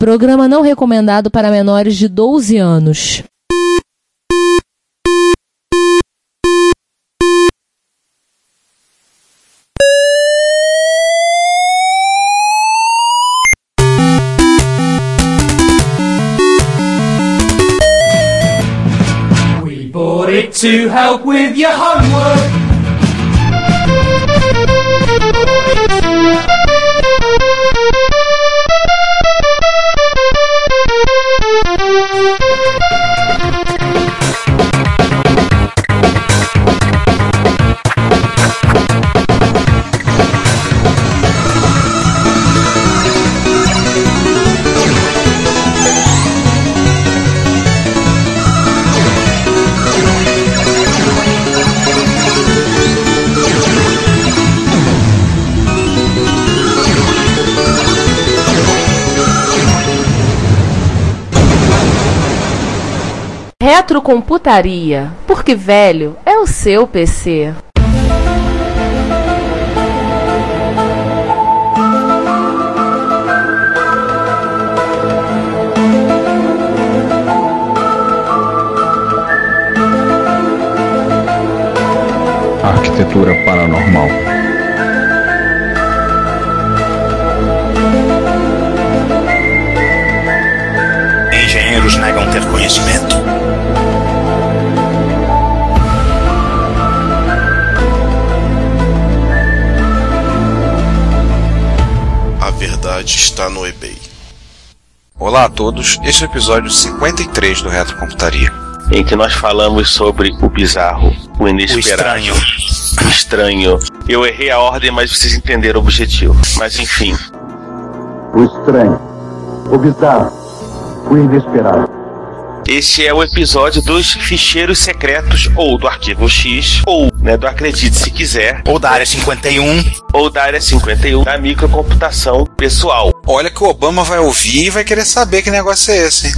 Programa não recomendado para menores de 12 anos. We bought it to help with your homework. Retrocomputaria, porque velho é o seu PC. Arquitetura paranormal. Engenheiros negam ter conhecimento. A verdade está no eBay. Olá a todos, este é o episódio 53 do Retrocomputaria, em que nós falamos sobre o bizarro, o inesperado, o estranho. Eu errei a ordem, mas vocês entenderam o objetivo. Mas enfim. O estranho, o bizarro, o inesperado. Esse é o episódio dos ficheiros secretos, ou do Arquivo X, ou, né, do Acredite Se Quiser, ou da Área 51, da microcomputação pessoal. Olha que o Obama vai ouvir e vai querer saber que negócio é esse, hein?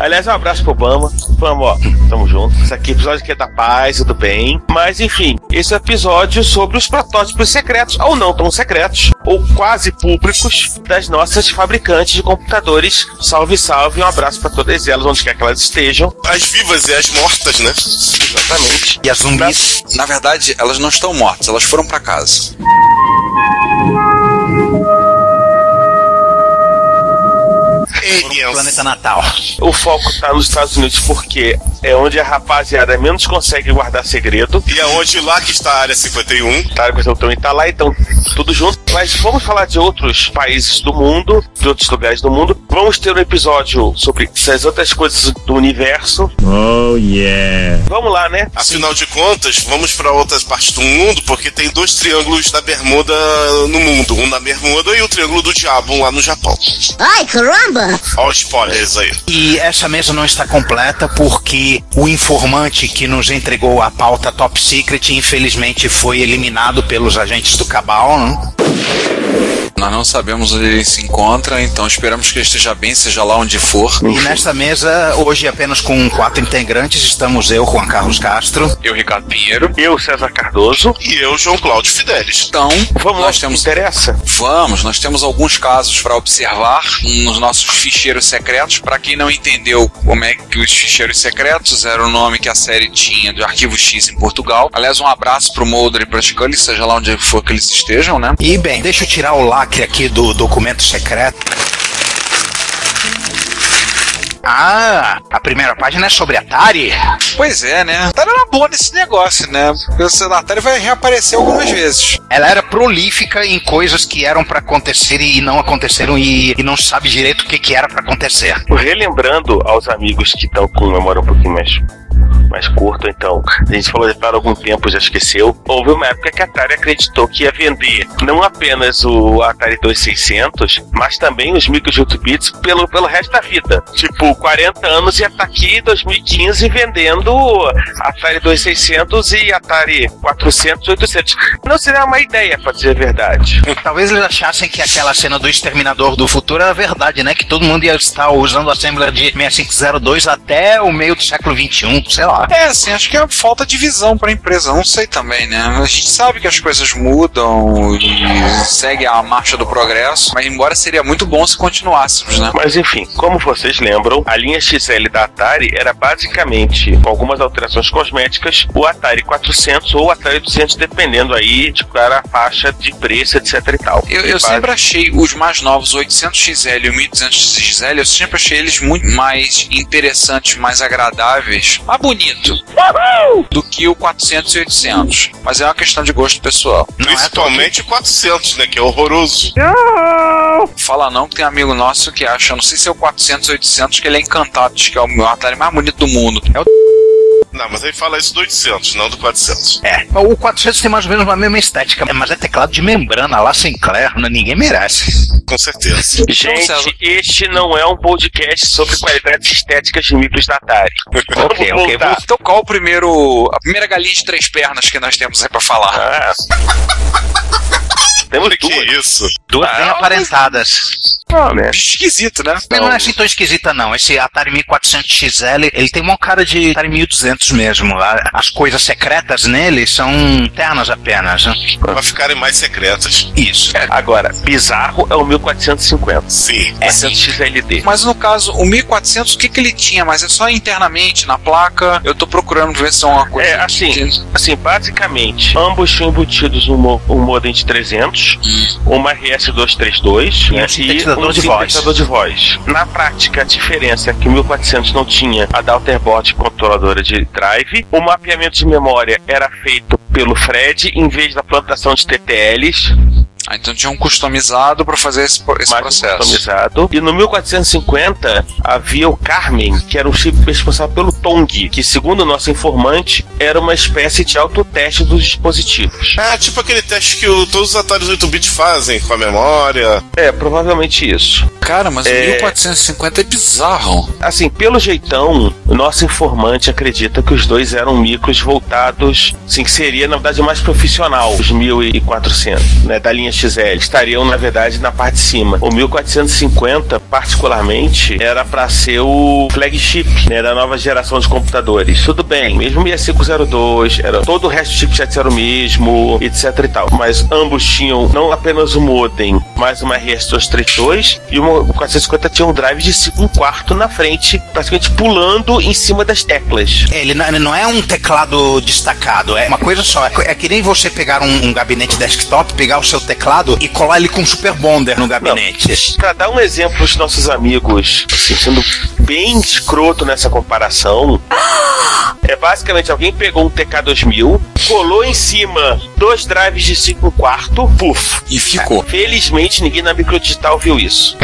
Aliás, um abraço pro Obama. Vamos, ó, tamo junto. Esse aqui é o episódio que é da paz e do bem. Mas enfim, esse episódio sobre os protótipos secretos, ou não tão secretos, ou quase públicos, das nossas fabricantes de computadores. Salve, salve, um abraço pra todas elas, onde quer que elas estejam. As vivas e as mortas, né? Exatamente. E as zumbis, na verdade, elas não estão mortas, elas foram pra casa. O planeta natal. O foco tá nos Estados Unidos porque é onde a rapaziada menos consegue guardar segredo. E é onde lá que está a Área 51. A Área 51 tá lá, então tudo junto. Mas vamos falar de outros países do mundo, de outros lugares do mundo. Vamos ter um episódio sobre essas outras coisas do universo. Oh, yeah. Vamos lá, né? Afinal de contas, vamos para outras partes do mundo, porque tem dois triângulos da Bermuda no mundo. Um na Bermuda e o Triângulo do Diabo lá no Japão. Ai, caramba! Olha os spoilers aí. E essa mesa não está completa porque o informante que nos entregou a pauta Top Secret infelizmente foi eliminado pelos agentes do Cabal, né? Nós não sabemos onde ele se encontra, então esperamos que ele esteja bem, seja lá onde for. E nesta mesa, hoje apenas com 4 integrantes, estamos eu, Juan Carlos Castro. Eu, Ricardo Pinheiro. Eu, César Cardoso. E eu, João Cláudio Fidelis. Então, vamos lá, interessa? Vamos, nós temos alguns casos para observar nos nossos ficheiros secretos. Para quem não entendeu como é que os ficheiros secretos era o nome que a série tinha do Arquivo X em Portugal. Aliás, um abraço pro Mulder e pro Scully, seja lá onde for que eles estejam, né? E bem, deixa eu tirar o lacre aqui do documento secreto. Ah, a primeira página é sobre Atari? Pois é, né? Atari era boa nesse negócio, né? Porque a Atari vai reaparecer algumas vezes. Ela era prolífica em coisas que eram pra acontecer e não aconteceram e não sabe direito o que era pra acontecer. Relembrando aos amigos que estão com memória um pouquinho mais curto, então, a gente falou de Atari há algum tempo, já esqueceu. Houve uma época que a Atari acreditou que ia vender não apenas o Atari 2600, mas também os micros de 8 bits pelo resto da vida. Tipo, 40 anos ia estar aqui em 2015 vendendo Atari 2600 e Atari 400, 800. Não seria uma ideia, pra dizer a verdade. Talvez eles achassem que aquela cena do Exterminador do Futuro era verdade, né? Que todo mundo ia estar usando a assembler de 6502 até o meio do século XXI, sei lá. É, assim, acho que é falta de visão pra empresa, não sei também, né? A gente sabe que as coisas mudam e segue a marcha do progresso, mas embora seria muito bom se continuássemos, né? Mas enfim, como vocês lembram, a linha XL da Atari era basicamente, com algumas alterações cosméticas, o Atari 400 ou o Atari 800, dependendo aí de qual era a faixa de preço, etc e tal. Eu sempre achei os mais novos, 800XL e o 1200XL, eu sempre achei eles muito mais interessantes, mais agradáveis, mais bonito do que o 400 e 800. Mas é uma questão de gosto pessoal. Principalmente o 400, né? Que é horroroso. Fala não, que tem um amigo nosso que acha, não sei se é o 400 ou 800, que ele é encantado, diz que é o Atari mais bonito do mundo. É o... Não, mas aí fala isso do 800, não do 400. É, o 400 tem mais ou menos a mesma estética, mas é teclado de membrana lá, Sinclair, ninguém merece. Com certeza. Gente, este não é um podcast sobre qualidades estéticas de micros da Atari. Ok. Então qual o primeiro... A primeira galinha de três pernas que nós temos aí pra falar? Temos duas. Que isso? Duas bem aparentadas. Né? Esquisito, né? Não é assim tão esquisita, não. Esse Atari 1400XL, ele tem uma cara de Atari 1200 mesmo. As coisas secretas nele são internas apenas, né? Pra ficarem mais secretas. Isso. É. Agora, bizarro é o 1450. Sim. 400XLD. Mas no caso, o 1400, o que ele tinha? Mas é só internamente, na placa? Eu tô procurando ver se é uma coisa... É, assim basicamente, ambos tinham embutidos um modem de 300, uma RS-232 e um sintetizador de voz. Na prática, a diferença é que o 1400 não tinha a daughterboard controladora de drive, o mapeamento de memória era feito pelo Fred em vez da plantação de TTLs. Ah, então tinha um customizado para fazer esse mais processo. Customizado. E no 1450 havia o Carmen, que era o chip responsável pelo Tong, que segundo o nosso informante era uma espécie de autoteste dos dispositivos. Ah, tipo aquele teste que todos os Atari 8-bit fazem com a memória. É, provavelmente isso. Cara, mas o 1450 é bizarro. Assim, pelo jeitão, o nosso informante acredita que os dois eram micros voltados, assim, que seria na verdade mais profissional, os 1400, né, da linha XL, estariam na verdade na parte de cima. O 1450 particularmente era para ser o flagship, né, da nova geração de computadores. Tudo bem, mesmo o 6502, era todo o resto do chipset era o mesmo, etc e tal, mas ambos tinham não apenas o modem, mas uma RS-232, e o 450 tinha um drive de 5 1/4 na frente, praticamente pulando em cima das teclas. Ele não é um teclado destacado, é uma coisa só. É que nem você pegar um gabinete desktop, pegar o seu teclado e colar ele com um super bonder no gabinete. Para dar um exemplo aos nossos amigos, assim, sendo bem escroto nessa comparação, é basicamente alguém pegou um TK-2000, colou em cima 2 drives de 5 1/4, puf, e ficou. Felizmente ninguém na microdigital viu isso.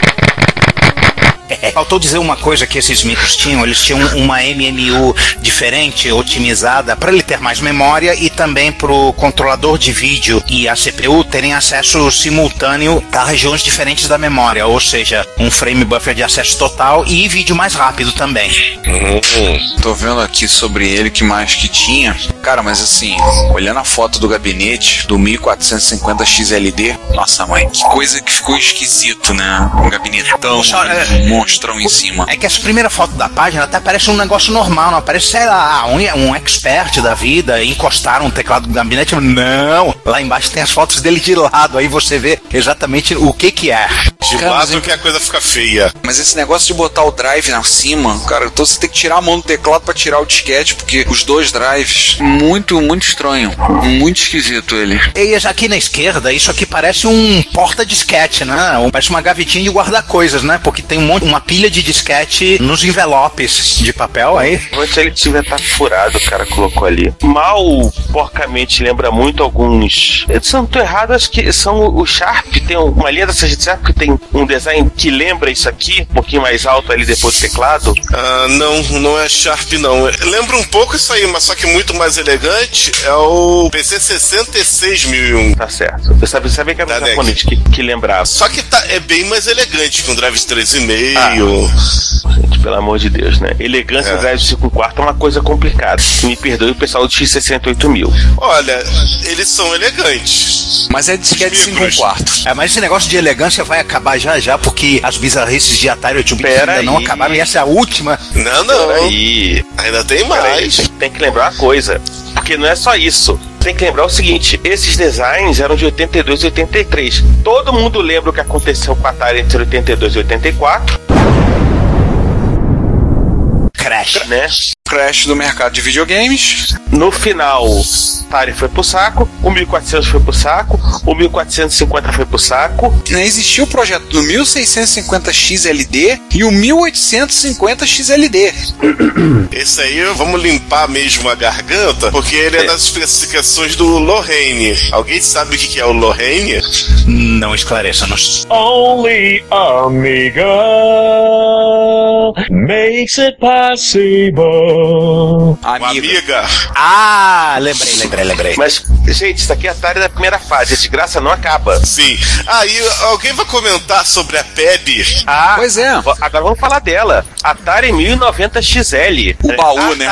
Faltou dizer uma coisa que esses micros tinham. Eles tinham uma MMU diferente, otimizada, para ele ter mais memória e também para o controlador de vídeo e a CPU terem acesso simultâneo a regiões diferentes da memória, ou seja, um frame buffer de acesso total e vídeo mais rápido também. Tô vendo aqui sobre ele que mais que tinha. Cara, mas assim, olhando a foto do gabinete do 1450XLD, nossa mãe, que coisa que ficou esquisito, né? Um gabinetão, monstrão em cima. É que essa primeira foto da página até parece um negócio normal, não aparece, sei lá, um expert da vida, encostaram um teclado do gabinete, não, lá embaixo tem as fotos dele de lado, aí você vê exatamente o que é. De lado que a coisa fica feia. Mas esse negócio de botar o drive na cima, cara, então você tem que tirar a mão do teclado pra tirar o disquete, porque os dois drives, muito, muito estranho, muito esquisito ele. E aqui na esquerda, isso aqui parece um porta-disquete, né? Parece uma gavetinha de guardar coisas, né? Porque tem um monte, uma pilha de disquete nos envelopes de papel aí. Antes ele tiver tá furado, o cara colocou ali. Mal, porcamente, lembra muito alguns. Se eu não tô errado, acho que são o Sharp, tem uma linha dessas de Sharp que tem um design que lembra isso aqui, um pouquinho mais alto ali depois do teclado. Ah, não é Sharp não. Lembra um pouco isso aí, mas só que muito mais elegante é o PC-66001. Tá certo. Você sabia que era um japonês que lembrava. Só que é bem mais elegante, com drive de 3,5. 1991. Gente, pelo amor de Deus, né? Elegância do 54 é uma coisa complicada. Me perdoe o pessoal do X68000. Olha, eles são elegantes. Mas é disquete 5 1/4. É, mas esse negócio de elegância vai acabar já já, porque as bizarrices de Atari 8-bit ainda não acabaram, e essa é a última. Não, não. Peraí. Ainda tem mais. Tem que lembrar uma coisa, porque não é só isso. Tem que lembrar o seguinte, esses designs eram de 82 e 83. Todo mundo lembra o que aconteceu com a Atari entre 82 e 84. Crash, né? Crash do mercado de videogames. No final, o Atari foi pro saco, o 1400 foi pro saco, o 1450 foi pro saco. Existiu o projeto do 1650XLD e o 1850XLD. Esse aí, vamos limpar mesmo a garganta, porque ele é das especificações do Lorraine. Alguém sabe o que é o Lorraine? Não esclareça-nos. Only Amiga makes it possible. Amiga. Ah, lembrei. Mas, gente, isso aqui é a Atari da primeira fase. A desgraça não acaba. Sim. Aí, alguém vai comentar sobre a PEB? Ah, pois é. Agora vamos falar dela. Atari 1090XL. O baú, né?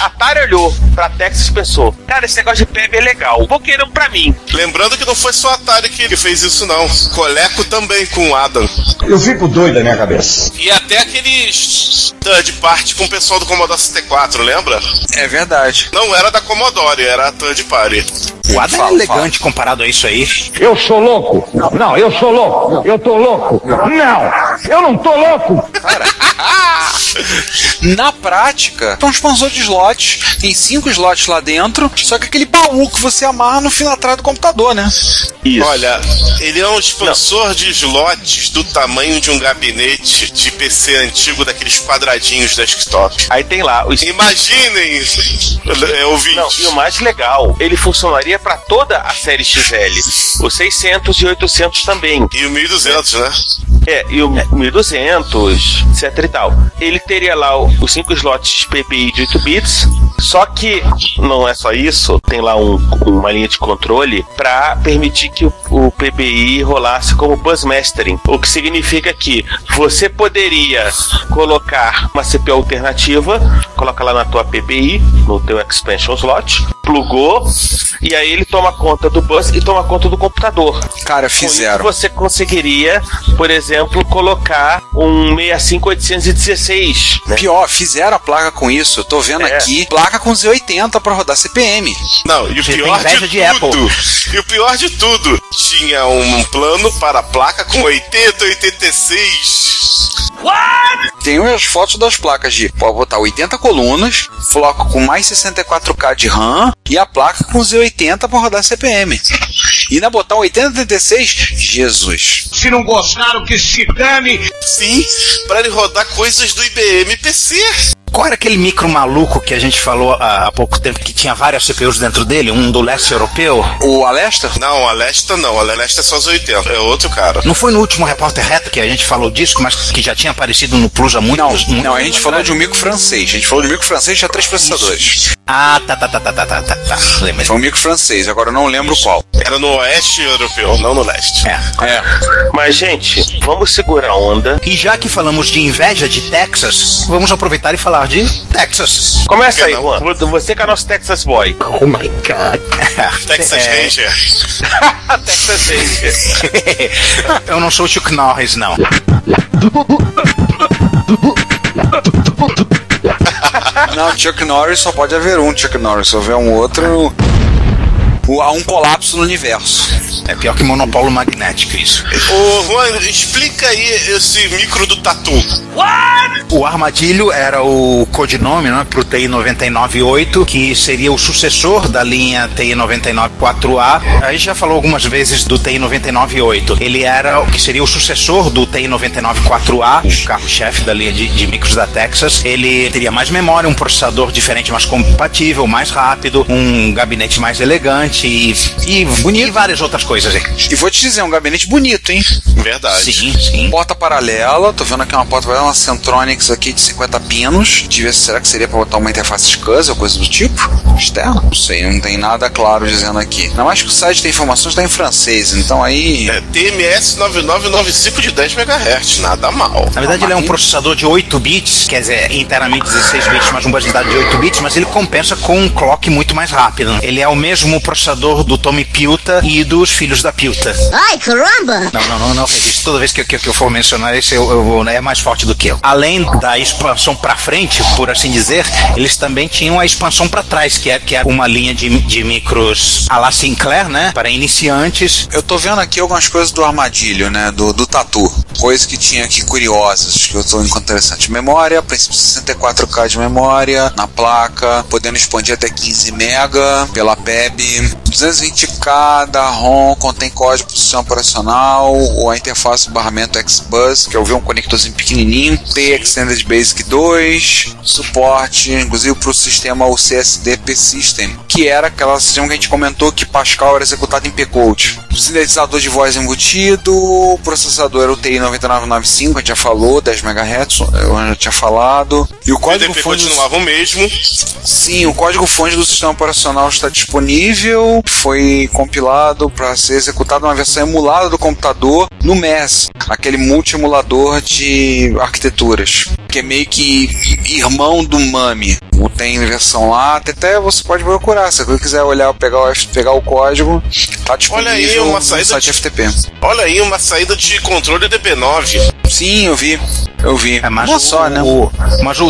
Atari olhou pra Texas e pensou, cara, esse negócio de PEB é legal. Vou querer um pra mim. Lembrando que não foi só a Atari que fez isso, não. Coleco também com o Adam. Eu fico doido na minha cabeça. E até aqueles third party com o pessoal do Commodore 64, lembra? É verdade. Não era da Commodore, era a third party. O Adam é elegante comparado a isso aí. Eu sou louco. Não, eu sou louco. Não. Eu tô louco. Não, eu não tô louco. Cara. Na prática, é um expansor de slots. Tem 5 slots lá dentro. Só que aquele baú que você amarra no fio atrás do computador, né? Isso. Olha, ele é um expansor de slots do tamanho de um gabinete de PC antigo, daqueles quadradinhos desktop. Aí tem lá os... Imaginem isso. Não, e o mais legal, ele funcionaria pra toda a série XL. Os 600 e 800 também. E o 1200, né? É, e o 1200, etc e tal. Ele teria lá os 5 slots PPI de 8 bits, só que não é só isso, tem lá uma linha de controle para permitir que o PPI rolasse como buzzmastering, o que significa que você poderia colocar uma CPU alternativa, coloca lá na tua PPI, no teu expansion slot, plugou, e aí ele toma conta do bus e toma conta do computador. Cara, fizeram. Com isso você conseguiria, por exemplo, colocar um 65816. Né? Pior, fizeram a placa com isso. Eu tô vendo aqui, placa com Z80 pra rodar CPM. Não, e o pior de tudo, tinha um plano para a placa com 8086. What? Tem as fotos das placas de, pode botar 80 colunas, floco com mais 64K de RAM e a placa com Z80 pra rodar CPM. E na botar 8086, Jesus. Se não gostaram, que se dane. Sim, pra ele rodar coisas do IBM PC. Qual era aquele micro maluco que a gente falou há pouco tempo, que tinha várias CPUs dentro dele? Um do leste europeu? O Alesta? Não, Alesta não. Alesta é só os 80. É outro cara. Não foi no último Repórter Reto que a gente falou disso, mas que já tinha aparecido no Plus há muito tempo? Não, a gente falou de um micro francês. A gente falou de um micro francês, tinha 3 processadores. Ah, tá. Foi um micro francês, agora eu não lembro qual. Era no oeste europeu, não no leste. É. Mas, gente, vamos segurar a onda. E já que falamos de inveja de Texas, vamos aproveitar e falar de Texas. Começa aí, Juan. Você que é nosso Texas boy. Oh my God. Texas Ranger. Texas Ranger. Eu não sou o Chuck Norris, não. Não, Chuck Norris só pode haver um Chuck Norris. Se houver um outro, há um colapso no universo. É pior que monopólio magnético, isso. Ô, Juan, explica aí esse micro do Tatu. What? O Armadilho era o codinome, né, pro TI-99/8, que seria o sucessor da linha TI-99/4A. A gente já falou algumas vezes do TI-99/8. Ele era o que seria o sucessor do TI-99/4A, o carro-chefe da linha de micros da Texas. Ele teria mais memória, um processador diferente, mais compatível, mais rápido, um gabinete mais elegante e bonito, e várias outras coisas. E vou te dizer, é um gabinete bonito, hein? Verdade. Sim. Porta paralela, tô vendo aqui uma porta paralela, uma Centronic conexo aqui de 50 pinos. Será que seria para botar uma interface SCSI ou coisa do tipo? Externo? Não sei, não tem nada claro dizendo aqui. Ainda mais que o site tem informações está em francês, então aí... É, TMS 9995 de 10 MHz, nada mal. Na verdade ele é um processador de 8 bits, quer dizer, internamente 16 bits, mas uma velocidade de 8 bits, mas ele compensa com um clock muito mais rápido. Ele é o mesmo processador do Tommy Pilta e dos filhos da Pilta. Ai, caramba! Não, isso, toda vez que eu for mencionar esse, é mais forte do que eu. Além da expansão pra frente, por assim dizer, eles também tinham a expansão pra trás, que é uma linha de micros à la Sinclair, né? Para iniciantes. Eu tô vendo aqui algumas coisas do armadilho, né? Do tatu. Coisas que tinha aqui curiosas, que eu tô encontrando interessante. Memória, princípio 64K de memória, na placa, podendo expandir até 15 mega pela PEB, 220K da ROM, contém código pro sistema operacional, ou a interface barramento XBus, que eu vi um conectorzinho pequenininho, T-Extended Basic 2, suporte, inclusive pro sistema UCSD P-System, que era aquela sistema que a gente comentou que Pascal era executado em P-Code. Sintetizador de voz embutido, processador era o TI-99/5, a gente já falou, 10 MHz, eu já tinha falado. E o código fonte continuava o mesmo. Sim, o código fonte do sistema operacional está disponível, foi compilado para ser executado uma versão emulada do computador no MES, aquele multi-emulador de arquiteturas, que é meio que irmão do MAME. Tem versão lá, até você pode procurar. Se você quiser olhar, pegar o código, tá disponível. Olha aí, uma saída no site FTP. Olha aí, uma saída de controle DB9. Sim, eu vi. É, mas o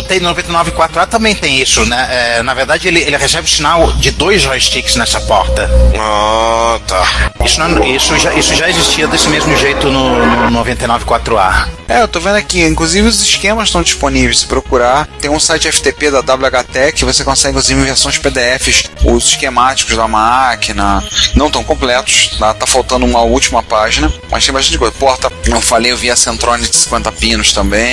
TI-99/4A também tem isso, né? É, na verdade, ele recebe sinal de 2 joysticks nessa porta. Ah, tá. Isso já existia desse mesmo jeito no 99/4A. É, eu tô vendo aqui. Inclusive, os esquemas estão disponíveis. Se procurar, tem um site FTP da WHTech, você consegue, inclusive, versões PDFs, os esquemáticos da máquina. Não tão completos, tá faltando uma última página, mas tem bastante coisa. Porta, não falei, eu vi a Centrone de 50 pinos também.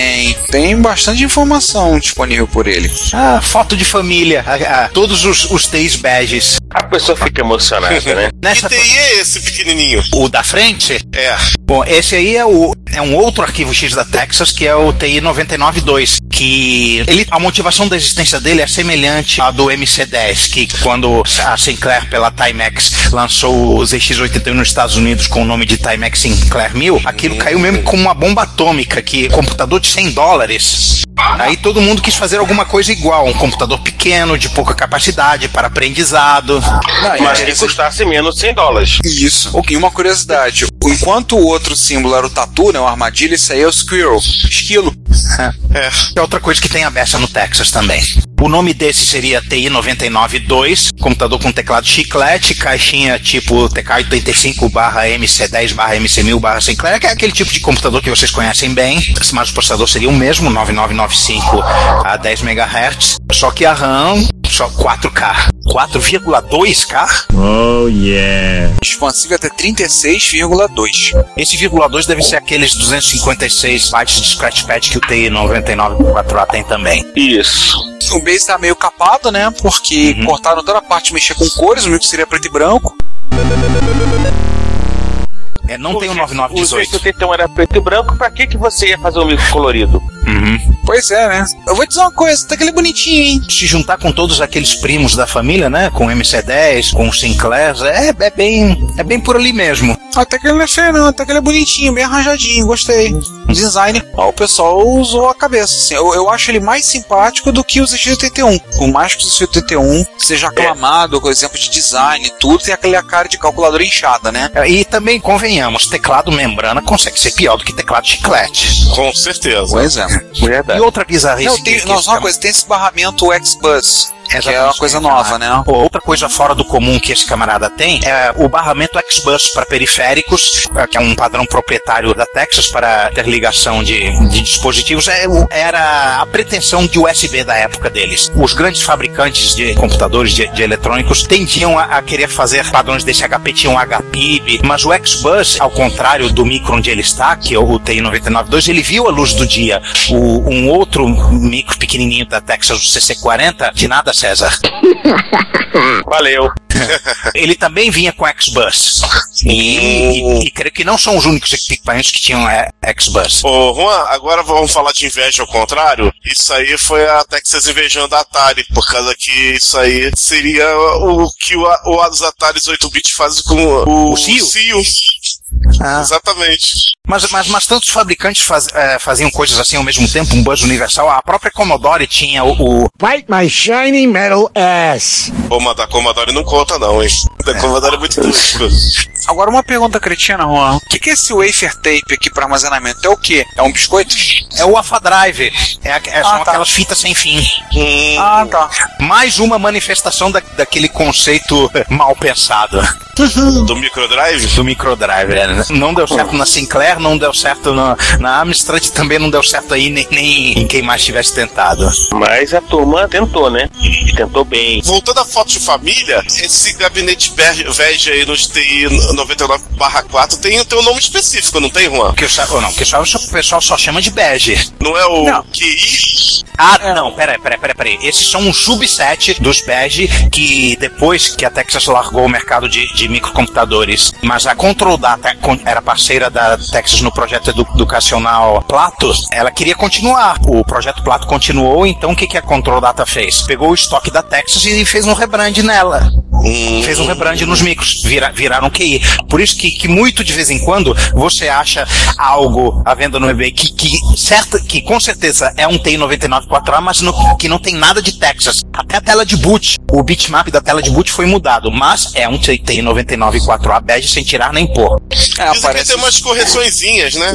Tem bastante informação disponível por ele. Ah, foto de família. Todos os TIs badges. A pessoa fica emocionada, né? Que TI é esse pequenininho? O da frente? É. Bom, esse aí é um outro arquivo X da Texas, que é o TI-99/2, que a motivação da existência dele é semelhante à do MC-10, que quando a Sinclair pela Timex lançou o ZX81 nos Estados Unidos com o nome de Timex Sinclair 1000, aquilo caiu mesmo como uma bomba atômica, que computador de $100. Aí todo mundo quis fazer alguma coisa igual, um computador pequeno, de pouca capacidade, para aprendizado. Mas que custasse menos $100. Isso. Ok, uma curiosidade. Enquanto o outro símbolo era o tatu, né, o armadilha, isso aí é o squirrel. Esquilo. É outra coisa que tem a beça no Texas também. O nome desse seria TI-99/2, computador com teclado chiclete, caixinha tipo TK85/MC10/MC1000/Sinclair, que é aquele tipo de computador que vocês conhecem bem, mas o processador seria o mesmo, 9995 a 10 MHz, só que a RAM só 4K. 4,2K? Oh, yeah. Expansivo até 36,2. Esse "2" deve ser aqueles 256 bytes de scratchpad que o TI-99/4A tem também. Isso. O base tá meio capado, né? Porque cortaram toda a parte de mexer com cores, o único seria preto e branco. É, não tem o 9918. O ZX81 então era preto e branco, pra que você ia fazer um micro colorido? Pois é, né? Eu vou te dizer uma coisa, tá aquele bonitinho, hein? Se juntar com todos aqueles primos da família, né? Com o MC-10, com o Sinclair, é bem por ali mesmo. Até que ele não é feio, não. Até que ele é bonitinho, bem arranjadinho, gostei. Design, ó, o pessoal usou a cabeça, assim. Eu acho ele mais simpático do que o ZX81. Por mais que o ZX81 seja aclamado, com exemplo de design e tudo, tem aquela cara de calculadora inchada, né? E também, convenhamos, teclado membrana consegue ser pior do que teclado chiclete. Com certeza. Pois é. Verdade. E outra bizarrice... Não, tem esse barramento X-Bus. Que é uma coisa nova, né? Outra coisa fora do comum que esse camarada tem é o barramento X-Bus para periféricos, que é um padrão proprietário da Texas para interligação de dispositivos. Era a pretensão de USB da época deles. Os grandes fabricantes de computadores, de eletrônicos, tendiam a querer fazer padrões desse HP, tinham HPIB, mas o X-Bus, ao contrário do micro onde ele está, que é o TI-99/2, ele viu a luz do dia. Um outro micro pequenininho da Texas, o CC40, de nada César. Valeu. Ele também vinha com X-Bus. E creio que não são os únicos equipamentos que tinham X-Bus. Ô, Juan, agora vamos falar de inveja ao contrário. Isso aí foi a Texas invejando a Atari, por causa que isso aí seria o que os Ataris 8-bit fazem com o CIO. Ah. Exatamente. Mas tantos fabricantes faziam coisas assim ao mesmo tempo, um buzz universal. A própria Commodore tinha o... Bite my shiny metal ass. Pô, da Commodore não conta não, hein? Da Commodore é muito doido. Agora uma pergunta cretina, Juan. O que é esse wafer tape aqui para armazenamento? É o quê? É um biscoito? É o AFA Drive. São aquelas fitas sem fim. Ah, tá. Mais uma manifestação daquele conceito mal pensado. Do microdrive? Do microdrive, né? Não deu certo na Sinclair, não deu certo na Amstrad, também não deu certo aí nem em quem mais tivesse tentado. Mas a turma tentou, né? E tentou bem. Voltando à foto de família, esse gabinete verde aí nos TI 99/4 tem um nome específico, não tem, Juan? O pessoal só chama de bege. Não é o QI? Ah, não, peraí. Esses são um subset dos bege que depois que a Texas largou o mercado de microcomputadores, mas a Control Data era parceira da Texas no projeto educacional Plato, ela queria continuar. O projeto Plato continuou, então o que a Control Data fez? Pegou o estoque da Texas e fez um rebrand nela. Fez um rebrand nos micros, viraram QI. Por isso que muito de vez em quando você acha algo à venda no eBay que com certeza é um TI-99/4A, mas que não tem nada de Texas. Até a tela de boot, o bitmap da tela de boot foi mudado, mas é um TI-99/4A bege sem tirar nem pôr. Isso aqui tem umas correçõezinhas, né?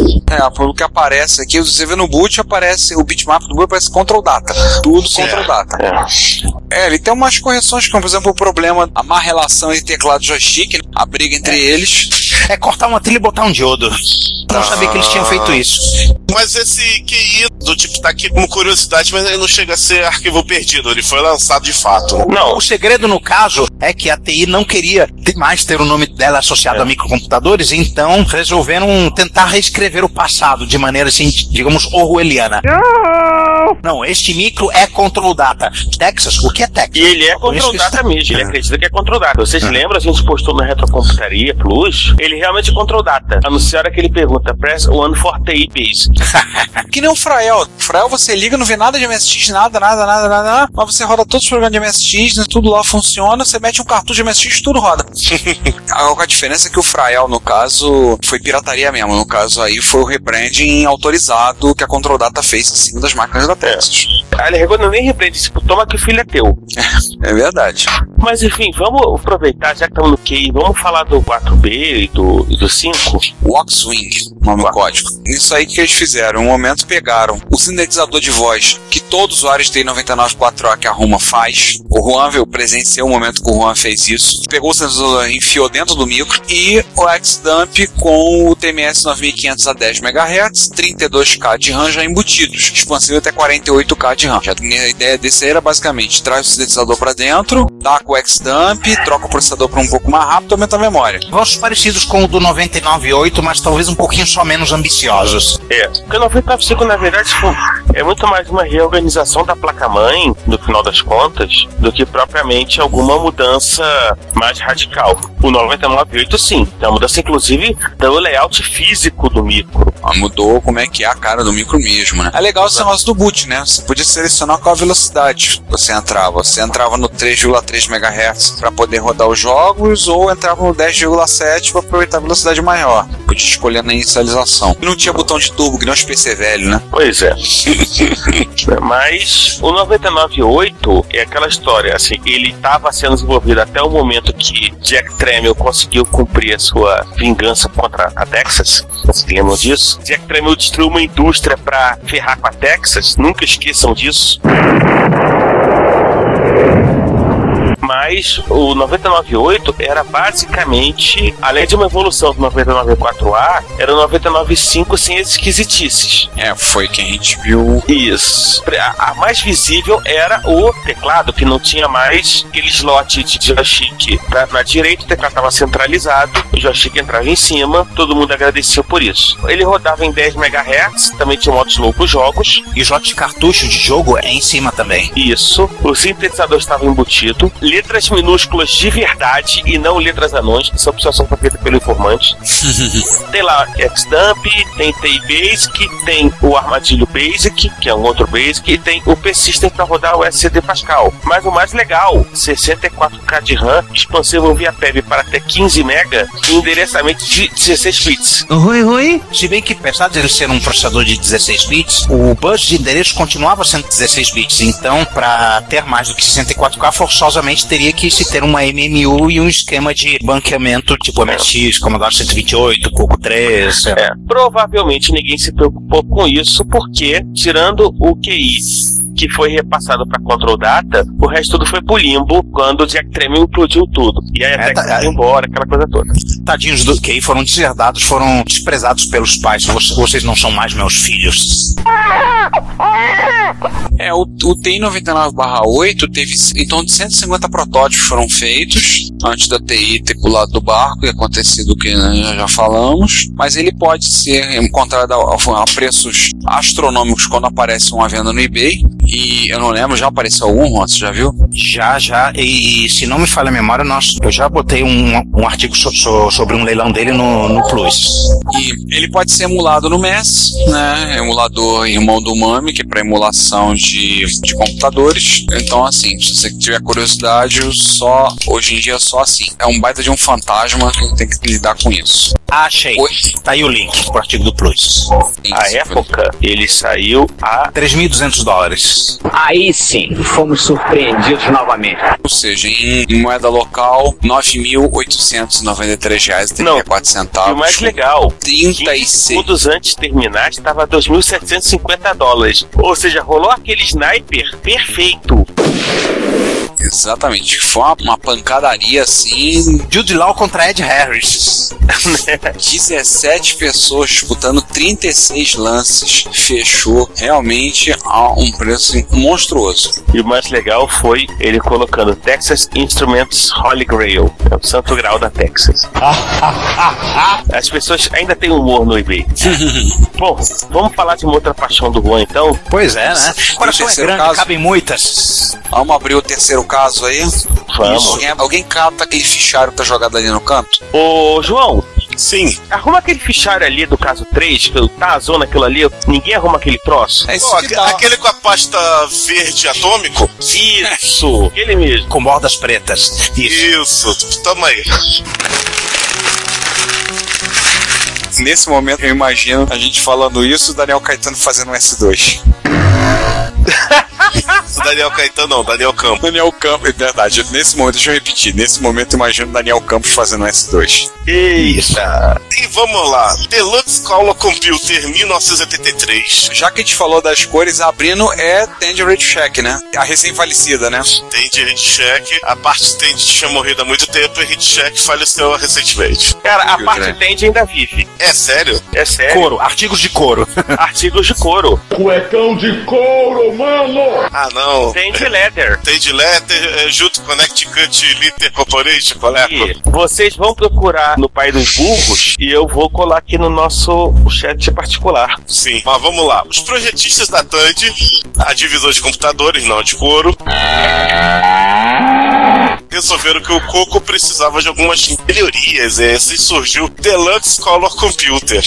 Pelo que aparece aqui, você vê no boot, aparece o bitmap do boot, aparece Control Data. Tudo Control Data. Ele tem umas correções, como por exemplo o problema, a má relação entre teclado e joystick, né? A briga entre eles. É cortar uma trilha e botar um diodo. Não sabia que eles tinham feito isso. Mas esse QI do tipo tá aqui como curiosidade, mas ele não chega a ser arquivo perdido, ele foi lançado de fato. Não, o segredo no caso é que a TI não queria mais ter o nome dela associado a microcomputadores, então resolveram tentar reescrever o passado de maneira assim, digamos, orwelliana. Não, este micro é Control Data. Texas, o que é Texas? E ele é Control Data mesmo, ele acredita que é Control Data. Vocês lembram, a gente postou na Retrocomputaria Plus, ele realmente é Control Data. Anunciaram que ele pergunta, press one for TI base. Que nem o Frael. Frael, você liga, não vê nada de MSX, nada, mas você roda todos os programas de MSX, tudo lá funciona, você mete um cartucho de MSX, tudo roda. A diferença é que o Frael, no caso, foi pirataria mesmo. No caso aí, foi o rebranding autorizado que a Control Data fez em cima das máquinas da Texas. Ele recomendou nem repreende, tipo, toma que o filho é teu. É verdade. Mas enfim, vamos aproveitar, já que estamos no QI, vamos falar do 4B e do 5. O Oxwing, nome do código. Isso aí que eles fizeram, um momento pegaram o sintetizador de voz que todos os usuários de TI-99/4A que a Roma faz. O Juan veio presenciar o momento que o Juan fez isso. Pegou o sintetizador, enfiou dentro do micro e o X-Dump com o TMS 9500 a 10 MHz, 32K de RAM já embutidos, expansivo até 48K de RAM. A ideia desse aí era basicamente traz o sintetizador para dentro, dá com o X-Dump, troca o processador para um pouco mais rápido, aumenta a memória. Vossos parecidos com o do 99.8, mas talvez um pouquinho só menos ambiciosos. Porque o 99.5 na verdade é muito mais uma reorganização da placa-mãe, no final das contas, do que propriamente alguma mudança mais radical. O 99.8 sim, então, a mudança inclusive do layout físico do micro. Mudou como é que é a cara do micro mesmo, né? É legal esse negócio do boot, né? Você podia selecionar qual a velocidade você entrava no 3,3 MHz para poder rodar os jogos, ou entrava no 10,7 para aproveitar a velocidade maior. Podia escolher na inicialização. E não tinha botão de turbo, que nem os PC velho, né? Pois é. Mas o 99.8 é aquela história, assim, ele estava sendo desenvolvido até o momento que Jack Tramiel conseguiu cumprir a sua vingança contra a Texas. Vocês lembram disso? Jack Tramiel destruiu uma indústria para ferrar com a Texas, nunca esqueçam disso. Mas o 99.8 era basicamente, além de uma evolução do 99.4A, era o 99.5 sem as esquisitices. É, foi que a gente viu. Isso. A mais visível era o teclado, que não tinha mais aquele slot de joystick na direita, o teclado estava centralizado, o joystick entrava em cima, todo mundo agradecia por isso. Ele rodava em 10 MHz, também tinha um modo slow para os jogos. E o slot de cartucho de jogo é em cima também. Isso. O sintetizador estava embutido. Letras minúsculas de verdade e não letras anões, que são opções feitas pelo informante. Tem lá Xdump, tem TI Basic, tem o Armadilho Basic, que é um outro Basic, e tem o P-System para rodar o SCD Pascal. Mas o mais legal, 64K de RAM, expansível via PEB para até 15 MB e endereçamento de 16 bits. Rui, Rui, se bem que apesar de ele ser um processador de 16 bits, o bus de endereço continuava sendo 16 bits, então para ter mais do que 64K, forçosamente teria que se ter uma MMU e um esquema de banqueamento tipo MSX, Commodore 128, Coco 3. É, provavelmente ninguém se preocupou com isso, porque tirando o QI, que foi repassado para Control Data, o resto tudo foi pro limbo quando o Jack Tramiel implodiu tudo. E aí até que foi embora, aquela coisa toda. Tadinhos do QI foram deserdados, foram desprezados pelos pais. Vocês não são mais meus filhos. É, o TI 99/8 teve em torno de 150 protótipos foram feitos antes da TI ter pulado do barco e acontecido o que nós já falamos. Mas ele pode ser encontrado a preços astronômicos quando aparece uma venda no eBay. E eu não lembro, já apareceu algum, você já viu? Já. E se não me falha a memória, eu já botei um artigo sobre um leilão dele no Plus. E ele pode ser emulado no MES, né? Emulador irmão do MAME, que é para emulação de computadores. Então, assim, se você tiver curiosidade, hoje em dia é só assim. É um baita de um fantasma que tem que lidar com isso. Achei. Oi? Tá aí o link pro artigo do Plus. Sim, a época, ele saiu a $3.200. Aí sim, fomos surpreendidos novamente. Ou seja, em moeda local, R$ 9.893,34. O mais legal, 36 segundos antes de terminar, estava $2.750. Ou seja, rolou aquele sniper perfeito. Exatamente, foi uma pancadaria assim. Jude Law contra Ed Harris. 17 pessoas disputando 36 lances. Fechou realmente a um preço monstruoso. E o mais legal foi ele colocando Texas Instruments Holy Grail, é o santo grau da Texas. As pessoas ainda têm humor no eBay. Bom, vamos falar de uma outra paixão do Juan então? Pois é, né? O coração é grande, caso, cabem muitas. Vamos abrir o terceiro caso aí? Vamos. Isso. Alguém cata aquele fichário que tá jogado ali no canto? Ô, João. Sim. Arruma aquele fichário ali do caso 3, que tá a zona aquilo ali, ninguém arruma aquele troço. É isso. Aquele com a pasta verde atômico? Isso. Aquele mesmo. Com bordas pretas. Isso. Tamo aí. Nesse momento, eu imagino a gente falando isso, o Daniel Caetano fazendo um S2. Daniel Caetano não, Daniel Campos. Daniel Campos, é verdade. Nesse momento, deixa eu repetir. Nesse momento, imagino Daniel Campos fazendo um S2. Eita! E vamos lá. Deluxe Color Computer, 1983. Já que a gente falou das cores, abrindo é Tandy RadioShack, né? A recém-falecida, né? Tandy RadioShack. A parte Tandy tinha morrido há muito tempo e RadioShack faleceu recentemente. Cara, a parte Tandy ainda vive. É sério? É sério. Couro. Artigos de couro. Artigos de couro. Cuecão de couro, mano! Ah, não. Tandy Leather. Tandy Leather, junto com Connecticut Leather Corporation, qual é? Vocês vão procurar no Pai dos Burros e eu vou colar aqui no nosso chat particular. Sim, mas vamos lá. Os projetistas da Tandy, a divisão de computadores, não de couro, resolveram que o Coco precisava de algumas melhorias, e assim surgiu o Deluxe Color Computer.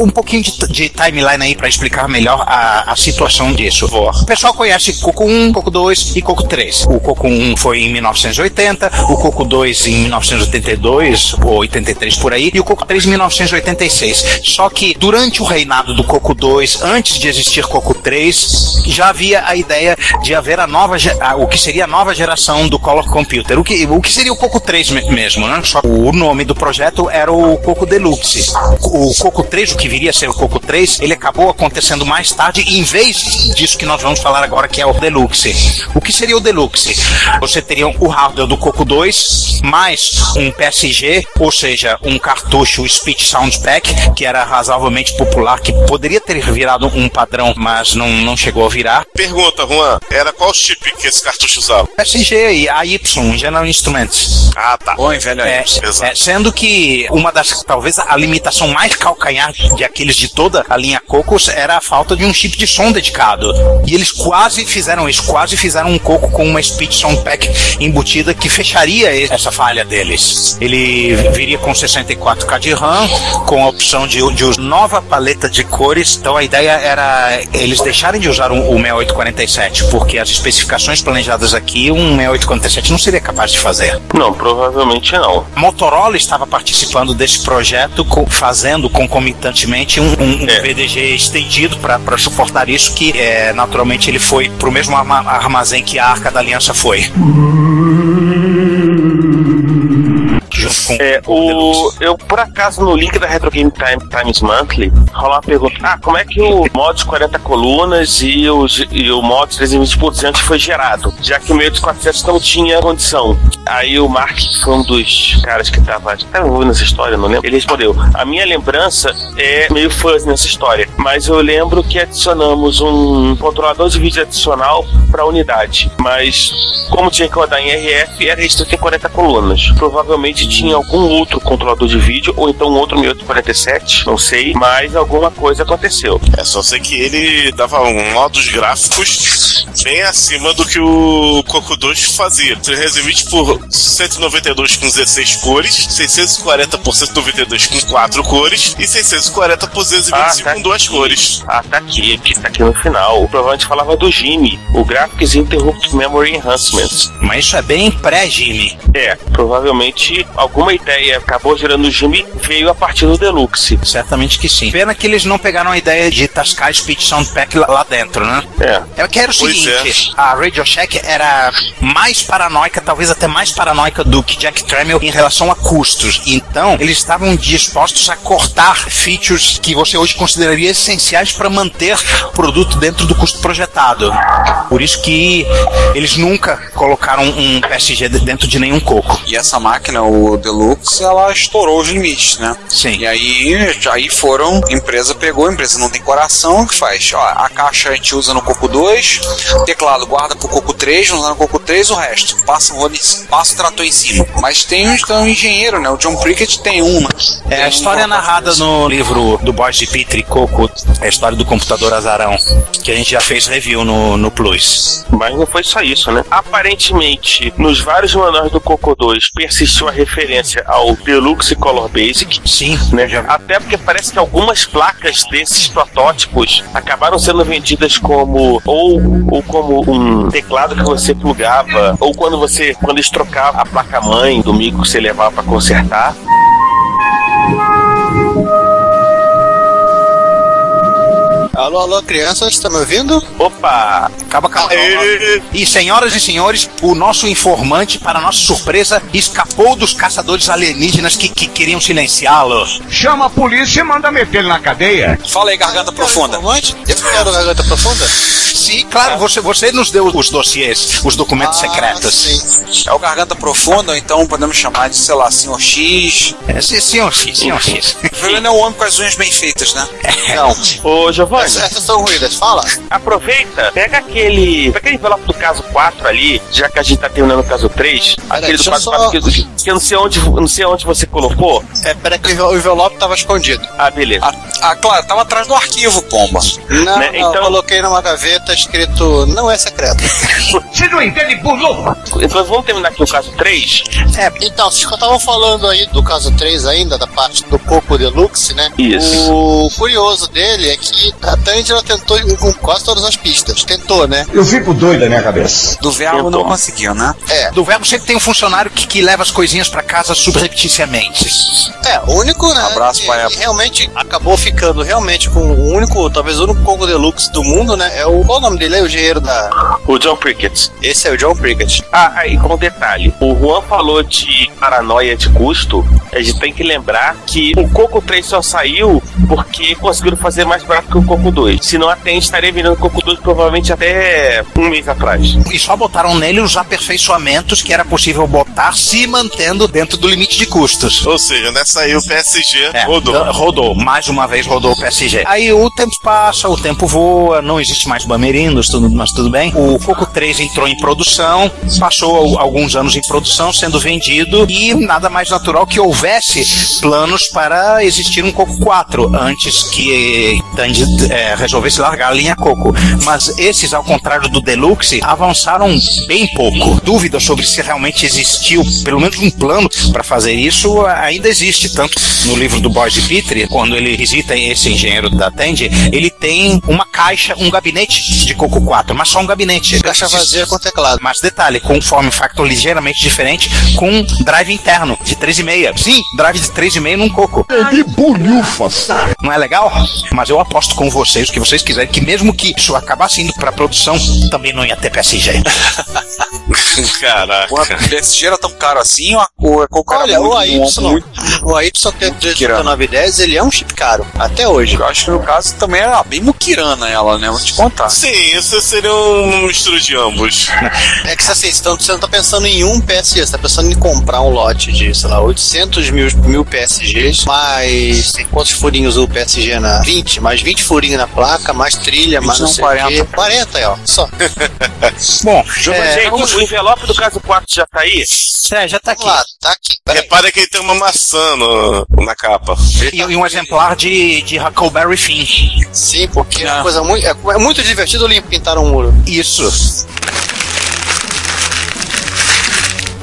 Um pouquinho de timeline aí pra explicar melhor a situação disso. O pessoal conhece Coco 1, Coco 2 e Coco 3. O Coco 1 foi em 1980, o Coco 2 em 1982 ou 83 por aí, e o Coco 3 em 1986. Só que durante o reinado do Coco 2, antes de existir Coco 3, já havia a ideia de haver o que seria a nova geração do Color Computer. Computer. O que seria o Coco 3 mesmo, né? Só o nome do projeto era o Coco Deluxe. O Coco 3, o que viria a ser o Coco 3, ele acabou acontecendo mais tarde, em vez disso que nós vamos falar agora, que é o Deluxe. O que seria o Deluxe? Você teria o hardware do Coco 2, mais um PSG, ou seja, um cartucho Speech Sound Pack, que era razoavelmente popular, que poderia ter virado um padrão, mas não chegou a virar. Pergunta, Juan, era qual chip que esse cartucho usava? PSG e AY, General Instruments. Ah, tá. Bom, velho, sendo que uma das, talvez, a limitação mais calcanhar de Aquiles de toda a linha Cocos era a falta de um chip de som dedicado. E eles quase fizeram isso, quase fizeram um Coco com uma Speech Sound Pack embutida que fecharia essa falha deles. Ele viria com 64K de RAM, com a opção de usar nova paleta de cores. Então a ideia era eles deixarem de usar o 6847, porque as especificações planejadas aqui, um 6847 não seria capaz de fazer. Não, provavelmente não. A Motorola estava participando desse projeto, fazendo concomitantemente um VDG estendido para suportar isso, que naturalmente ele foi para o mesmo armazém que a Arca da Aliança foi. Eu, por acaso, no link da Retro Game Times Monthly, rola uma pergunta: como é que o mod 40 colunas e o mod 320% foi gerado? Já que o meio dos 400 não tinha condição. Aí o Mark, que foi um dos caras que estava envolvido nessa história, não lembro, ele respondeu: a minha lembrança é meio fuzzy nessa história, mas eu lembro que adicionamos um controlador de vídeo adicional para a unidade. Mas, como tinha que rodar em RF, era restrito em 40 colunas. Provavelmente tinha algum outro controlador de vídeo, ou então um outro 6847, não sei, mas alguma coisa aconteceu. Só sei que ele dava modos gráficos bem acima do que o Coco 2 fazia. 320 por 192 com 16 cores, 640 por 192 com 4 cores e 640 por 225 com 2 cores. Ah, tá aqui no final. Provavelmente falava do Jimmy, o Graphics Interrupt Memory Enhancement. Mas isso é bem pré-Jimmy. Provavelmente alguma ideia acabou gerando o Jimmy, veio a partir do Deluxe. Certamente que sim. Pena que eles não pegaram a ideia de tascar Speech Sound Pack lá dentro, né? Eu quero o seguinte: a RadioShack era mais paranoica, talvez até mais paranoica do que Jack Tramiel em relação a custos. Então, eles estavam dispostos a cortar features que você hoje consideraria essenciais para manter o produto dentro do custo projetado. Por isso que eles nunca colocaram um PSG dentro de nenhum Coco. E essa máquina, o Deluxe, ela estourou os limites, né? Sim. E aí foram, a empresa não tem coração, o que faz? Ó, a caixa a gente usa no Coco 2, teclado guarda pro Coco 3, não usa no Coco 3, o resto passa o trator em cima. Mas tem um engenheiro, né? O John Prickett tem uma. A história narrada no livro do Boyce Petrie, Coco, a história do computador azarão, que a gente já fez review no Plus. Mas não foi só isso, né? Aparentemente, nos vários manuais do Coco 2, persistiu a referência ao Deluxe Color Basic. Sim, né? Até porque parece que algumas placas desses protótipos acabaram sendo vendidas como um teclado que você plugava, ou quando eles trocavam a placa-mãe do micro que você levava para consertar. Alô, alô, crianças, tá me ouvindo? Opa! Acaba. E senhoras e senhores, o nosso informante, para nossa surpresa, escapou dos caçadores alienígenas que queriam silenciá-lo. Chama a polícia e manda meter ele na cadeia. Fala aí, garganta profunda. Informante? Eu quero garganta profunda? Sim, claro, você nos deu os dossiês, os documentos secretos. Sim. É o garganta profunda, então podemos chamar de, sei lá, senhor X. Senhor X. O problema é o homem com as unhas bem feitas, né? Não. Ô, Giovanni. Essas são ruídas, fala. Aproveita, pega aquele envelope do caso 4 ali, já que a gente tá terminando o caso 3. Aquele do caso 4 que eu não sei onde você colocou. Peraí que o envelope tava escondido. Ah, beleza. Claro, tava atrás do arquivo, pomba. Não, né? Então, eu coloquei numa gaveta escrito, não é secreto. Você não entende, burro? Então vamos terminar aqui o caso 3? Então, vocês estavam falando aí do caso 3 ainda, da parte do Coco Deluxe, né? Isso. O curioso dele é que a Tandy, ela tentou com quase todas as pistas. Tentou, né? Eu fico doido na minha cabeça. Do verbo tentou. Não conseguiu, né? Do verbo sempre tem um funcionário que leva as coisinhas pra casa subrepticiamente. O único, né? Abraço pra ela. Realmente acabou ficando realmente com o único, talvez o único Coco Deluxe do mundo, né? É o, qual o nome dele? É o engenheiro da... O John Prickett. Esse é o John Prickett. Ah, e como detalhe, o Juan falou de paranoia de custo, a gente tem que lembrar que o Coco 3 só saiu porque conseguiram fazer mais barato que o Coco 2. Senão até a gente estaria vendendo o Coco 2 provavelmente até um mês atrás. E só botaram nele os aperfeiçoamentos que era possível botar se mantendo dentro do limite de custos. Ou seja, nessa aí o PSG rodou. Mais uma vez rodou o PSG. Aí o tempo passa, o tempo voa, não existe mais bamerindos, mas tudo bem. O Coco 3 entrou em produção, passou alguns anos em produção, sendo vendido, e nada mais natural que houvesse planos para existir um Coco 4, antes que Tandy resolvesse largar a linha Coco. Mas esses, ao contrário do Deluxe, avançaram bem pouco. Dúvida sobre se realmente existiu, pelo menos um plano para fazer isso, ainda existe. Tanto no livro do Boyce Petrie, quando ele visita esse engenheiro da Tandy, ele tem uma caixa, um gabinete de Coco 4, mas só um gabinete. Caixa vazia com teclado. Mas detalhe, com um form factor ligeiramente diferente, com um drive interno de 3,5. Sim, drive de 3,5 num Coco. Que bolhufas! Não é legal? Mas eu aposto com vocês, o que vocês quiserem, que mesmo que isso acabasse indo pra produção, também não ia ter PSG. Caraca. O PSG era tão caro assim, ou é Coco? Olha, o AY, o AY-3910, ele é um chip caro, até hoje. Eu acho que no caso também era bem muquirana ela, né? Vou te contar. Sim, isso seria um mistura de ambos. É que assim, você não tá pensando em um PSG, você tá pensando em comprar um lote de, sei lá, 800 mil PSGs, mais quantos furinhos o PSG na? 20, mais 20 furinhos na placa, mais trilha, mais não sei 40. 40 é, ó, só. Bom, gente, o envelope do caso 4 já tá aí? É, já tá aqui. Lá, tá aqui. Repara que ele tem uma maçã na capa. E um exemplar de Huckleberry Finn. Sim, porque é uma coisa muito, é muito divertido pintar um muro. Isso.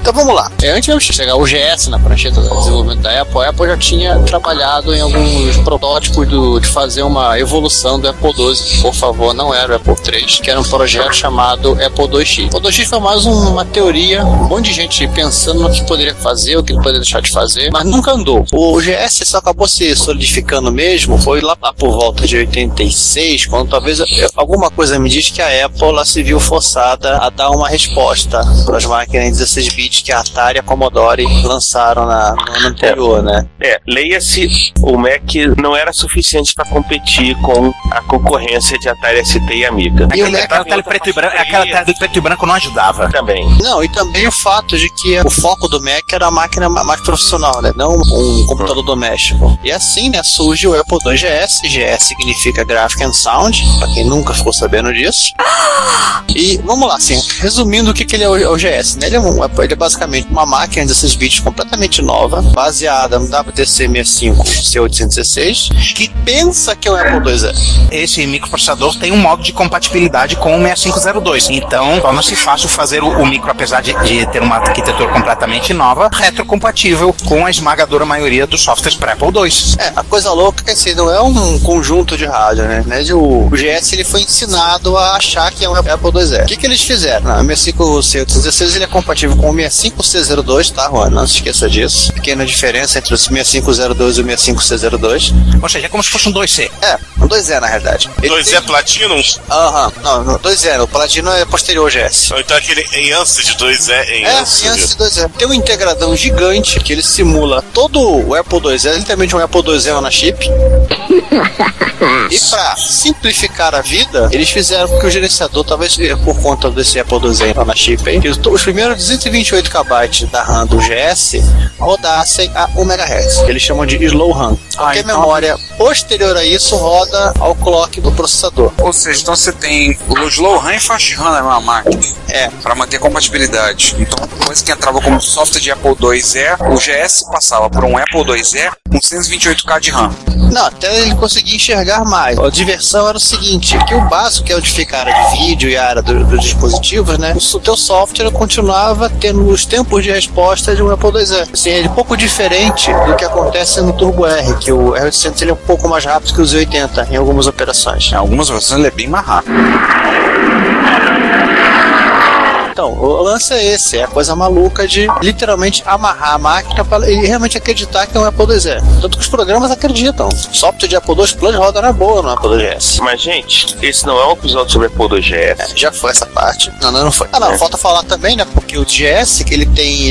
Então vamos lá. Antes de chegar o GS na prancheta do desenvolvimento da Apple, a Apple já tinha trabalhado em alguns protótipos de fazer uma evolução do Apple II. Por favor, não era o Apple III, que era um projeto chamado Apple IIX. O Apple IIX foi mais uma teoria, um monte de gente pensando no que poderia fazer, o que poderia deixar de fazer, mas nunca andou. O GS só acabou se solidificando mesmo, foi lá por volta de 86, quando talvez alguma coisa me diz que a Apple ela se viu forçada a dar uma resposta para as máquinas em 16 bits que a Atari e a Commodore lançaram no ano anterior, né? É, leia-se, o Mac não era suficiente para competir com a concorrência de Atari ST e Amiga. E aquela tela preto e branco não ajudava. Também. Não, e também o fato de que o foco do Mac era a máquina mais profissional, né? Não um computador doméstico. E assim, né, surge o Apple II GS. GS significa Graphic and Sound, para quem nunca ficou sabendo disso. E, vamos lá, assim, resumindo o que ele é o GS, né? Ele é basicamente uma máquina de 16 bits completamente nova, baseada no WTC-65 C816, que pensa que é o Apple II. Esse microprocessador tem um modo de compatibilidade com o 6502, então torna-se fácil fazer o micro, apesar de ter uma arquitetura completamente nova, retrocompatível com a esmagadora maioria dos softwares para Apple II. É, a coisa louca é que assim, não é um conjunto de rádio, né? O GS ele foi ensinado a achar que é um Apple IIe. O que eles fizeram? O 65 C816 ele é compatível com o 65C02, tá, Juan? Não se esqueça disso. Pequena diferença entre o 6502 e o 65C02. Ou seja, é como se fosse um 2C. É, um 2E na realidade. 2E tem... Platinum? Aham, não, 2E. O Platinum é posterior ao GS. Então aquele em ance de 2E em ance. É, em ance de 2E. Tem um integradão gigante que ele simula todo o Apple IIe, literalmente um Apple IIe na chip. E pra simplificar a vida, eles fizeram com que o gerenciador, talvez por conta desse Apple IIe na chip, aí, os primeiros 228 KB da RAM do GS rodassem a 1 MHz, que eles chamam de slow RAM. Porque então... a memória posterior a isso roda ao clock do processador. Ou seja, então você tem o slow RAM e fast RAM na mesma máquina. É. Para manter compatibilidade. Então, depois que entrava como software de Apple IIe, o GS passava por um Apple IIe com 128 KB de RAM. Não, até ele conseguia enxergar mais. A diversão era o seguinte, que o básico, que é onde fica a área de vídeo e a área dos dispositivos, né? O teu software continuava tendo os tempos de resposta de um Apple IIe. Assim, ele é um pouco diferente do que acontece no Turbo R, que o R800 ele é um pouco mais rápido que o Z80 em algumas operações. Em algumas operações ele é bem mais rápido. Então, o lance é esse, é a coisa maluca de literalmente amarrar a máquina pra, e realmente acreditar que é um Apple IIe. Tanto que os programas acreditam. O software de Apple II Plus roda na boa no Apple IIGS. Mas, gente, esse não é um episódio sobre Apple IIGS. É, já foi essa parte. Não foi. É. Falta falar também, né, porque o IIGS, que ele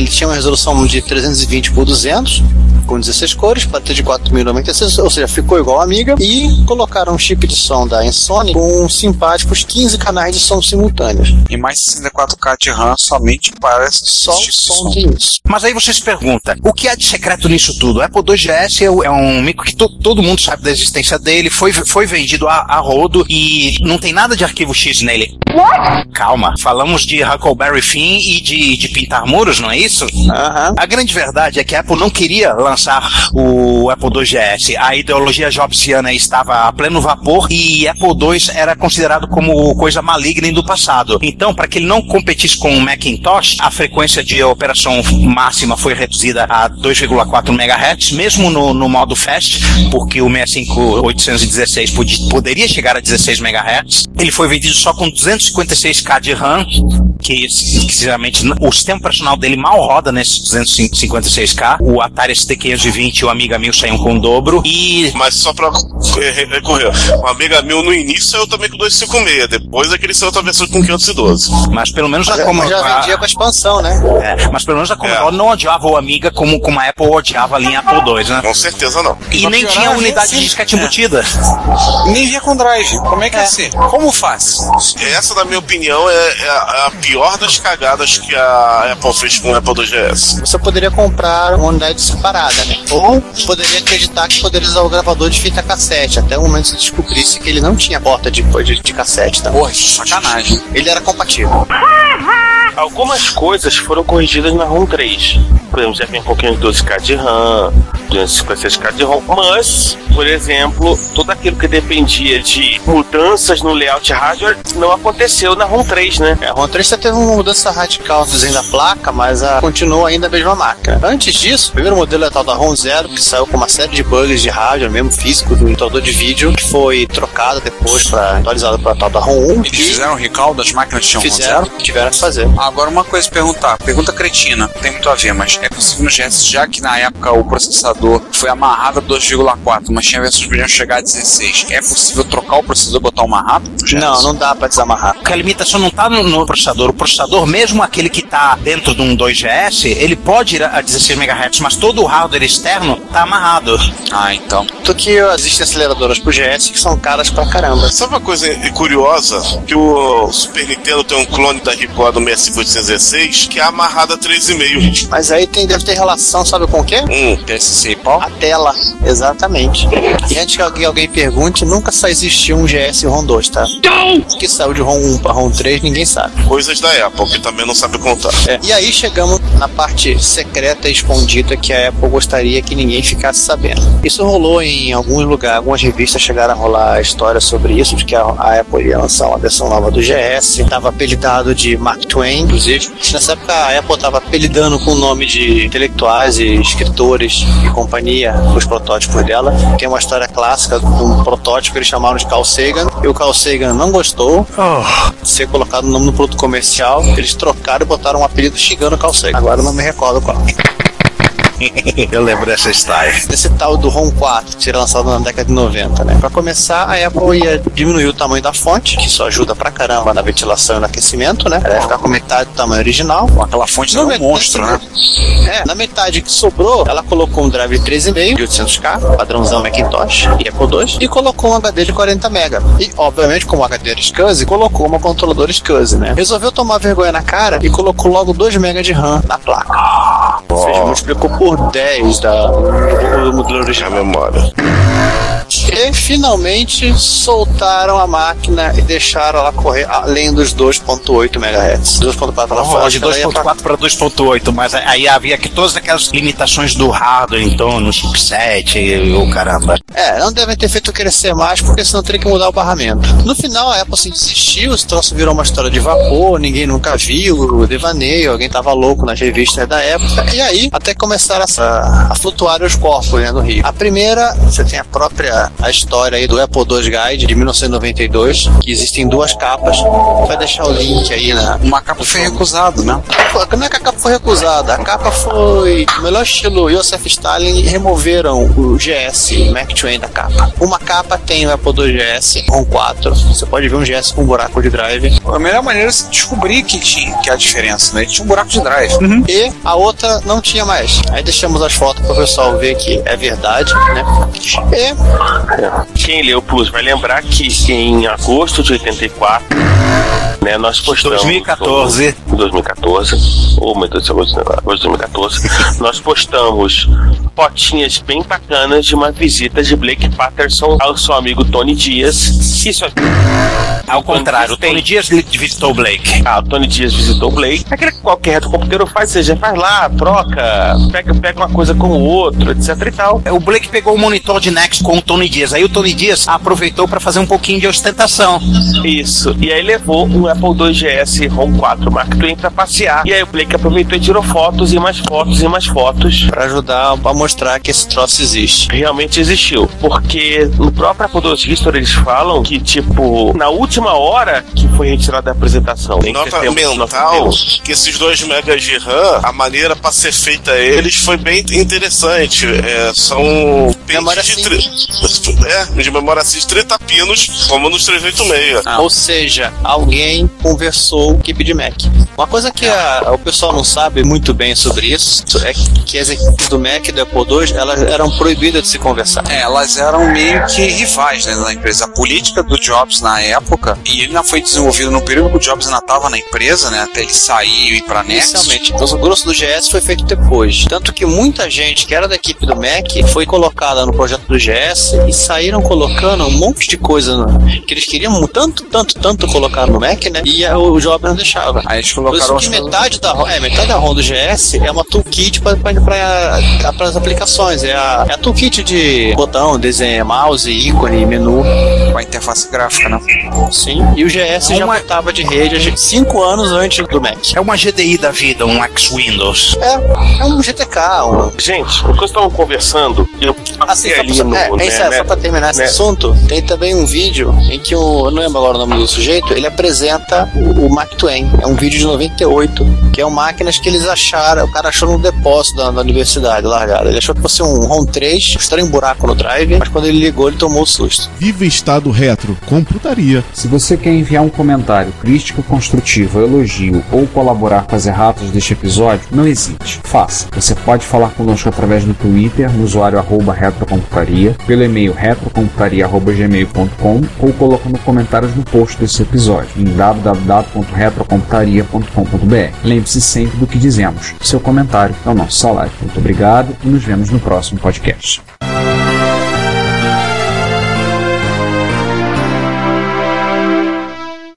tinha uma resolução de 320x200, com 16 cores, platina de 4096, ou seja, ficou igual a Amiga, e colocaram um chip de som da Sony com simpáticos 15 canais de som simultâneos. E mais 64K de RAM somente para só o som disso. Mas aí você se pergunta, o que há de secreto nisso tudo? O Apple IIGS é um micro que todo mundo sabe da existência dele, foi vendido a rodo e não tem nada de arquivo X nele. What? Calma, falamos de Huckleberry Finn e de pintar muros, não é isso? Uhum. A grande verdade é que a Apple não queria lançar o Apple IIGS. A ideologia jobsiana estava a pleno vapor e Apple II era considerado como coisa maligna do passado. Então, para que ele não competisse com o Macintosh, a frequência de operação máxima foi reduzida a 2,4 MHz, mesmo no modo fast, porque o 65816 poderia chegar a 16 MHz. Ele foi vendido só com 256K de RAM, que sinceramente o sistema operacional dele mal roda nesses 256K. O Atari ST520 e o Amiga 1000 saíam com o dobro. Mas só pra recorrer, o Amiga 1000 no início saiu também com 256, depois é que ele saiu outra versão com 512. Mas pelo menos a Commodore já vendia com a expansão, né? É, mas pelo menos a Commodore não odiava o Amiga como a Apple odiava a linha Apple II, né? Com certeza não. E só nem tinha unidade de disquete embutida. Nem via com drive. Como é que é assim? Como faz? Essa, na minha opinião, é a pior das cagadas que a Apple fez com o Apple IIGS. Você poderia comprar uma unidade separada, né? Ou poderia acreditar que poderia usar o gravador de fita cassete, até o momento que você descobrisse que ele não tinha porta de cassete. Tá? Porra, sacanagem. Ele era compatível. Algumas coisas foram corrigidas na ROM 3. Por exemplo, já vem um pouquinho de 12K de RAM, 256K de ROM. Mas, por exemplo, tudo aquilo que dependia de mudanças no layout hardware não aconteceu na ROM 3, né? A ROM 3 já teve uma mudança radical no desenho da placa, mas continuou ainda a mesma máquina. Antes disso, o primeiro modelo é tal da ROM 0, que saiu com uma série de bugs de hardware, mesmo físico, do entornador de vídeo, que foi trocado depois, atualizado para tal da ROM 1. Eles fizeram o recall das máquinas que tinham ROM 0? Tiveram que fazer. Agora uma coisa pra perguntar, pergunta cretina, não tem muito a ver, mas é possível no IIGS, já que na época o processador foi amarrado a 2,4, mas tinha versões que podiam chegar a 16, é possível trocar o processador e botar um amarrado? Não dá pra desamarrar. Porque a limitação não tá no processador, o processador, mesmo aquele que tá dentro de um 2GS, ele pode ir a 16 MHz, mas todo o hardware externo tá amarrado. Ah, então. Tanto que existem aceleradoras pro GS que são caras pra caramba. Sabe uma coisa curiosa? Que o Super Nintendo tem um clone da Record do 5816, que é amarrada a 3,5. Mas aí deve ter relação, sabe com o quê? PSC, pau? A tela, exatamente. E antes que alguém pergunte, nunca só existiu um GS e ROM 2, tá? O que saiu de ROM 1 para ROM 3, ninguém sabe. Coisas da Apple, que também não sabe contar. É. E aí chegamos na parte secreta e escondida que a Apple gostaria que ninguém ficasse sabendo. Isso rolou em algum lugar, algumas revistas chegaram a rolar histórias sobre isso, de que a Apple ia lançar uma versão nova do GS, estava apelidado de Mark Twain. Inclusive, nessa época a Apple estava apelidando com o nome de intelectuais e escritores e companhia os protótipos dela. Tem uma história clássica de um protótipo que eles chamaram de Carl Sagan, e o Carl Sagan não gostou de ser colocado o nome no produto comercial. Eles trocaram e botaram um apelido xingando Carl Sagan. Agora eu não me recordo qual. Eu lembro dessa história. Esse tal do ROM 4, que será lançado na década de 90, né? Pra começar, a Apple ia diminuir o tamanho da fonte, que isso ajuda pra caramba na ventilação e no aquecimento, né? Ela ia ficar com metade do tamanho original. Aquela fonte não é um monstro, né? É, na metade que sobrou, ela colocou um drive de 3,5 de 800K, padrãozão Macintosh e Apple II, e colocou um HD de 40 MB. E, obviamente, como o HD era SCSI, colocou uma controladora SCSI, né? Resolveu tomar vergonha na cara e colocou logo 2 MB de RAM na placa. Ou seja, multiplicou por 10 do modelo original. A memória. E finalmente soltaram a máquina e deixaram ela correr além dos 2,8 MHz. 2,4 para fora. De 2,4 para 2,8, mas aí havia que todas aquelas limitações do hardware, então, no chipset e o caramba. É, não devem ter feito crescer mais, porque senão teria que mudar o barramento. No final, a Apple desistiu, esse troço virou uma história de vapor, ninguém nunca viu, devaneio, alguém tava louco nas revistas da época. E aí, até começaram a flutuar os corpos, né, no Rio. A primeira, você tem a própria a história aí do Apple II Guide de 1992, que existem duas capas. Vai deixar o link aí, né? Uma capa foi recusada, né? Como é que a capa foi recusada? A capa foi o melhor estilo Joseph Stalin e removeram o GS, o Mark II da capa. Uma capa tem o Apple II GS com 4. Você pode ver um GS com um buraco de drive. A melhor maneira é você descobrir que a diferença, né? Ele tinha um buraco de drive. Uhum. E a outra não tinha mais. Aí deixamos as fotos pro pessoal ver que é verdade, né? E... Quem leu o Plus vai lembrar que em agosto de 84, né, nós postamos... 2014. Oh, meu Deus, agosto de 2014. Nós postamos fotinhas bem bacanas de uma visita de Blake Patterson ao seu amigo Tony Dias. Isso aqui... Ao contrário, o Tony Dias visitou o Blake. Ah, o Tony Dias visitou o Blake. Aquele que qualquer retrocomputador faz, seja, faz lá, troca, pega uma coisa com o outro, etc e tal. O Blake pegou o monitor de Next com o Tony Dias. Aí o Tony Dias aproveitou para fazer um pouquinho de ostentação. Isso. E aí levou um Apple IIGS ROM 4 Mark II para passear. E aí o Blake aproveitou e tirou fotos e mais fotos e mais fotos para ajudar a mostrar que esse troço existe. Realmente existiu. Porque no próprio Apple II History eles falam que, tipo, na última hora que foi retirada a apresentação. Nota mental que esses 2 megas de RAM, a maneira para ser feita eles foi bem interessante. É, são pentes de 30 pinos, como nos 386. Ah, ou seja, alguém conversou com o Mac. Uma coisa que o pessoal não sabe muito bem sobre isso é que as equipes do Mac e do Apple II, elas eram proibidas de se conversar. É, elas eram meio que rivais, né, na empresa. A política do Jobs na época, e ele ainda foi desenvolvido no período que o Jobs ainda estava na empresa, né, até ele sair e ir pra Nexus. Inicialmente. Então, o grosso do GS foi feito depois. Tanto que muita gente que era da equipe do Mac foi colocada no projeto do GS e saíram colocando um monte de coisa que eles queriam tanto colocar no Mac, né, e o Jobs não deixava. Aí eles colocaram... Por isso que metade da ROM do GS é uma toolkit para as aplicações. É a toolkit de botão, desenho, mouse, ícone, menu. Com a interface gráfica, né? Sim. E o GS já botava de rede 5 anos antes do Mac. É uma GDI da vida, um X-Windows. É um GTK. Gente, o que eu estava conversando... Só para terminar esse assunto, tem também um vídeo em que eu não lembro agora o nome do sujeito, ele apresenta o Mark Twain. É um vídeo de 98, que é um máquinas que eles acharam, o cara achou num depósito da universidade, largado. Ele achou que fosse um ROM 3, um estranho buraco no drive, mas quando ele ligou, ele tomou o susto. Viva Estado Retrocomputaria. Se você quer enviar um comentário crítico, construtivo, elogio ou colaborar com as erratas deste episódio, não hesite, faça. Você pode falar conosco através do Twitter, no usuário @retrocomputaria, pelo e-mail retrocomputaria@gmail.com ou coloca nos comentários no post desse episódio em www.retrocomputaria.com.br. Lembre-se sempre do que dizemos. Seu comentário é o nosso salário. Muito obrigado e nos vemos no próximo podcast.